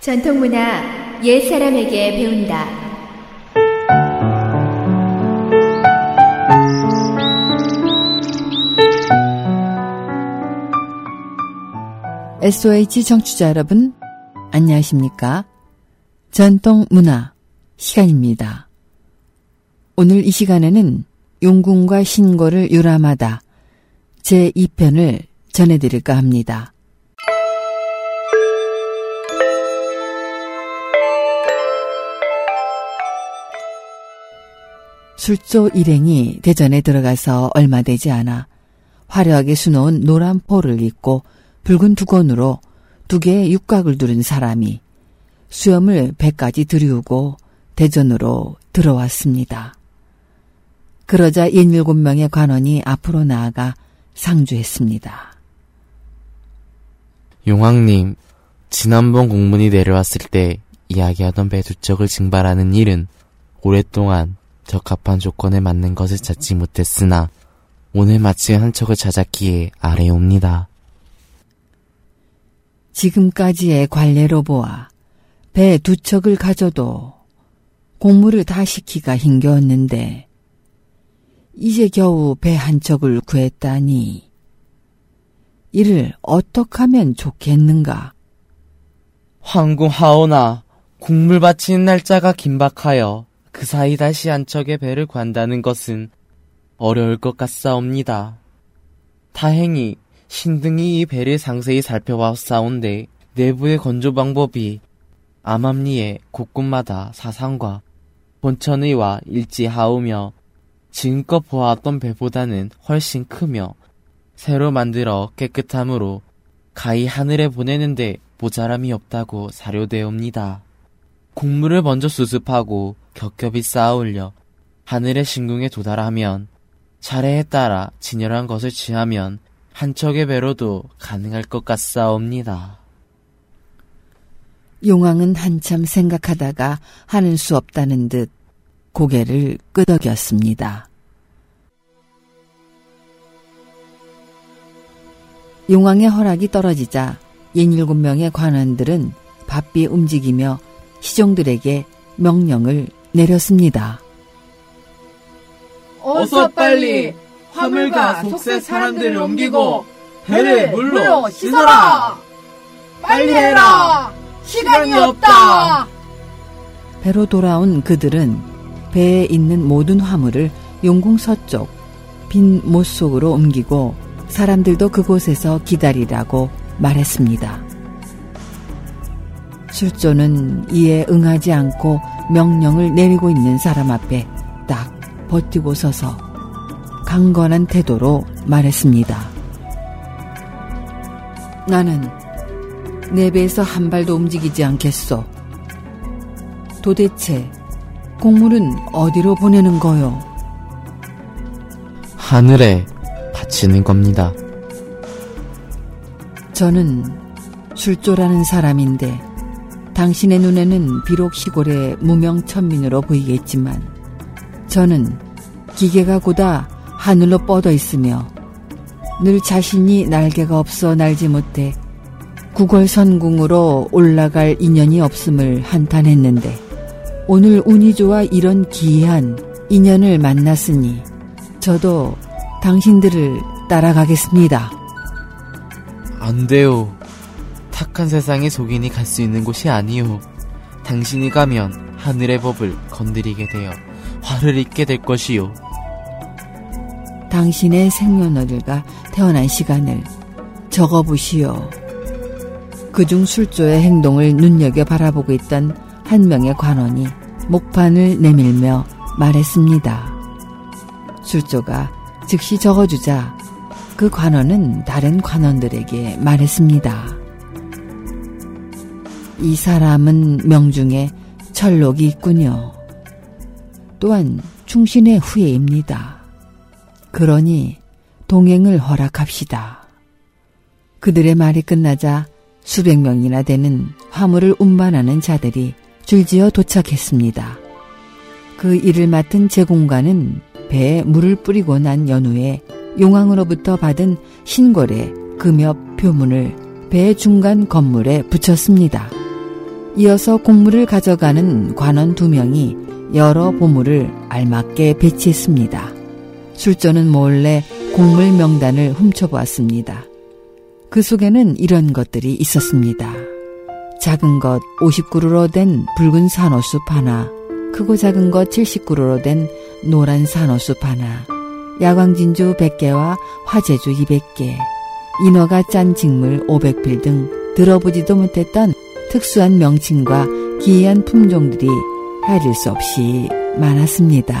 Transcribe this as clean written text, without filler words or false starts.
전통문화 옛사람에게 배운다. S.O.H. 청취자 여러분, 안녕하십니까? 전통문화 시간입니다. 오늘 이 시간에는 용궁과 신궐을 요람하다 제2편을 전해드릴까 합니다. 술조 일행이 대전에 들어가서 얼마 되지 않아 화려하게 수놓은 노란 포를 입고 붉은 두건으로 두 개의 육각을 두른 사람이 수염을 배까지 들이우고 대전으로 들어왔습니다. 그러자 17명의 관원이 앞으로 나아가 상주했습니다. 용왕님, 지난번 공문이 내려왔을 때 이야기하던 배 두 척을 징발하는 일은 오랫동안 적합한 조건에 맞는 것을 찾지 못했으나 오늘 마침 한 척을 찾았기에 아래에 옵니다. 지금까지의 관례로 보아 배 두 척을 가져도 공무를 다 시키기가 힘겨웠는데 이제 겨우 배 한 척을 구했다니 이를 어떻게 하면 좋겠는가? 황궁 하오나, 공물 바치는 날짜가 긴박하여 그 사이 다시 한 척의 배를 구한다는 것은 어려울 것 같사옵니다. 다행히 신등이 이 배를 상세히 살펴왔사온데 내부의 건조 방법이 암암리에 곳곳마다 사상과 본천의와 일치하오며 지금껏 보았던 배보다는 훨씬 크며 새로 만들어 깨끗함으로 가히 하늘에 보내는데 모자람이 없다고 사료되옵니다. 곡물을 먼저 수습하고 겹겹이 쌓아올려 하늘의 신궁에 도달하면 차례에 따라 진열한 것을 취하면 한 척의 배로도 가능할 것 같사옵니다. 용왕은 한참 생각하다가 하는 수 없다는 듯 고개를 끄덕였습니다. 용왕의 허락이 떨어지자 17명의 관원들은 바삐 움직이며 시종들에게 명령을 내렸습니다. 어서 빨리 화물과 속세 사람들을 옮기고 배를 물로 씻어라! 빨리 해라! 시간이 없다! 배로 돌아온 그들은 배에 있는 모든 화물을 용궁 서쪽 빈 못 속으로 옮기고 사람들도 그곳에서 기다리라고 말했습니다. 술조는 이에 응하지 않고 명령을 내리고 있는 사람 앞에 딱 버티고 서서 강건한 태도로 말했습니다. 나는 내 배에서 한 발도 움직이지 않겠소. 도대체 곡물은 어디로 보내는 거요? 하늘에 바치는 겁니다. 저는 술조라는 사람인데 당신의 눈에는 비록 시골의 무명천민으로 보이겠지만 저는 기계가 고다 하늘로 뻗어 있으며 늘 자신이 날개가 없어 날지 못해 구궐선궁으로 올라갈 인연이 없음을 한탄했는데 오늘 운이 좋아 이런 기이한 인연을 만났으니 저도 당신들을 따라가겠습니다. 안 돼요. 탁한 세상에 속인이 갈 수 있는 곳이 아니요. 당신이 가면 하늘의 법을 건드리게 되어 화를 입게 될 것이요. 당신의 생년월일과 태어난 시간을 적어보시오. 그중 술조의 행동을 눈여겨 바라보고 있던 한 명의 관원이 목판을 내밀며 말했습니다. 술조가 즉시 적어주자 그 관원은 다른 관원들에게 말했습니다. 이 사람은 명중에 철록이 있군요. 또한 충신의 후예입니다. 그러니 동행을 허락합시다. 그들의 말이 끝나자 수백 명이나 되는 화물을 운반하는 자들이 줄지어 도착했습니다. 그 일을 맡은 제공관은 배에 물을 뿌리고 난 연후에 용왕으로부터 받은 신궐의 금엽 표문을 배 중간 건물에 붙였습니다. 이어서 곡물을 가져가는 관원 2명이 여러 보물을 알맞게 배치했습니다. 술조는 몰래 곡물 명단을 훔쳐보았습니다. 그 속에는 이런 것들이 있었습니다. 작은 것 50그루로 된 붉은 산호숲 하나, 크고 작은 것 70그루로 된 노란 산호숲 하나, 야광진주 100개와 화재주 200개, 인어가 짠 직물 500필 등 들어보지도 못했던 특수한 명칭과 기이한 품종들이 헤아릴 수 없이 많았습니다.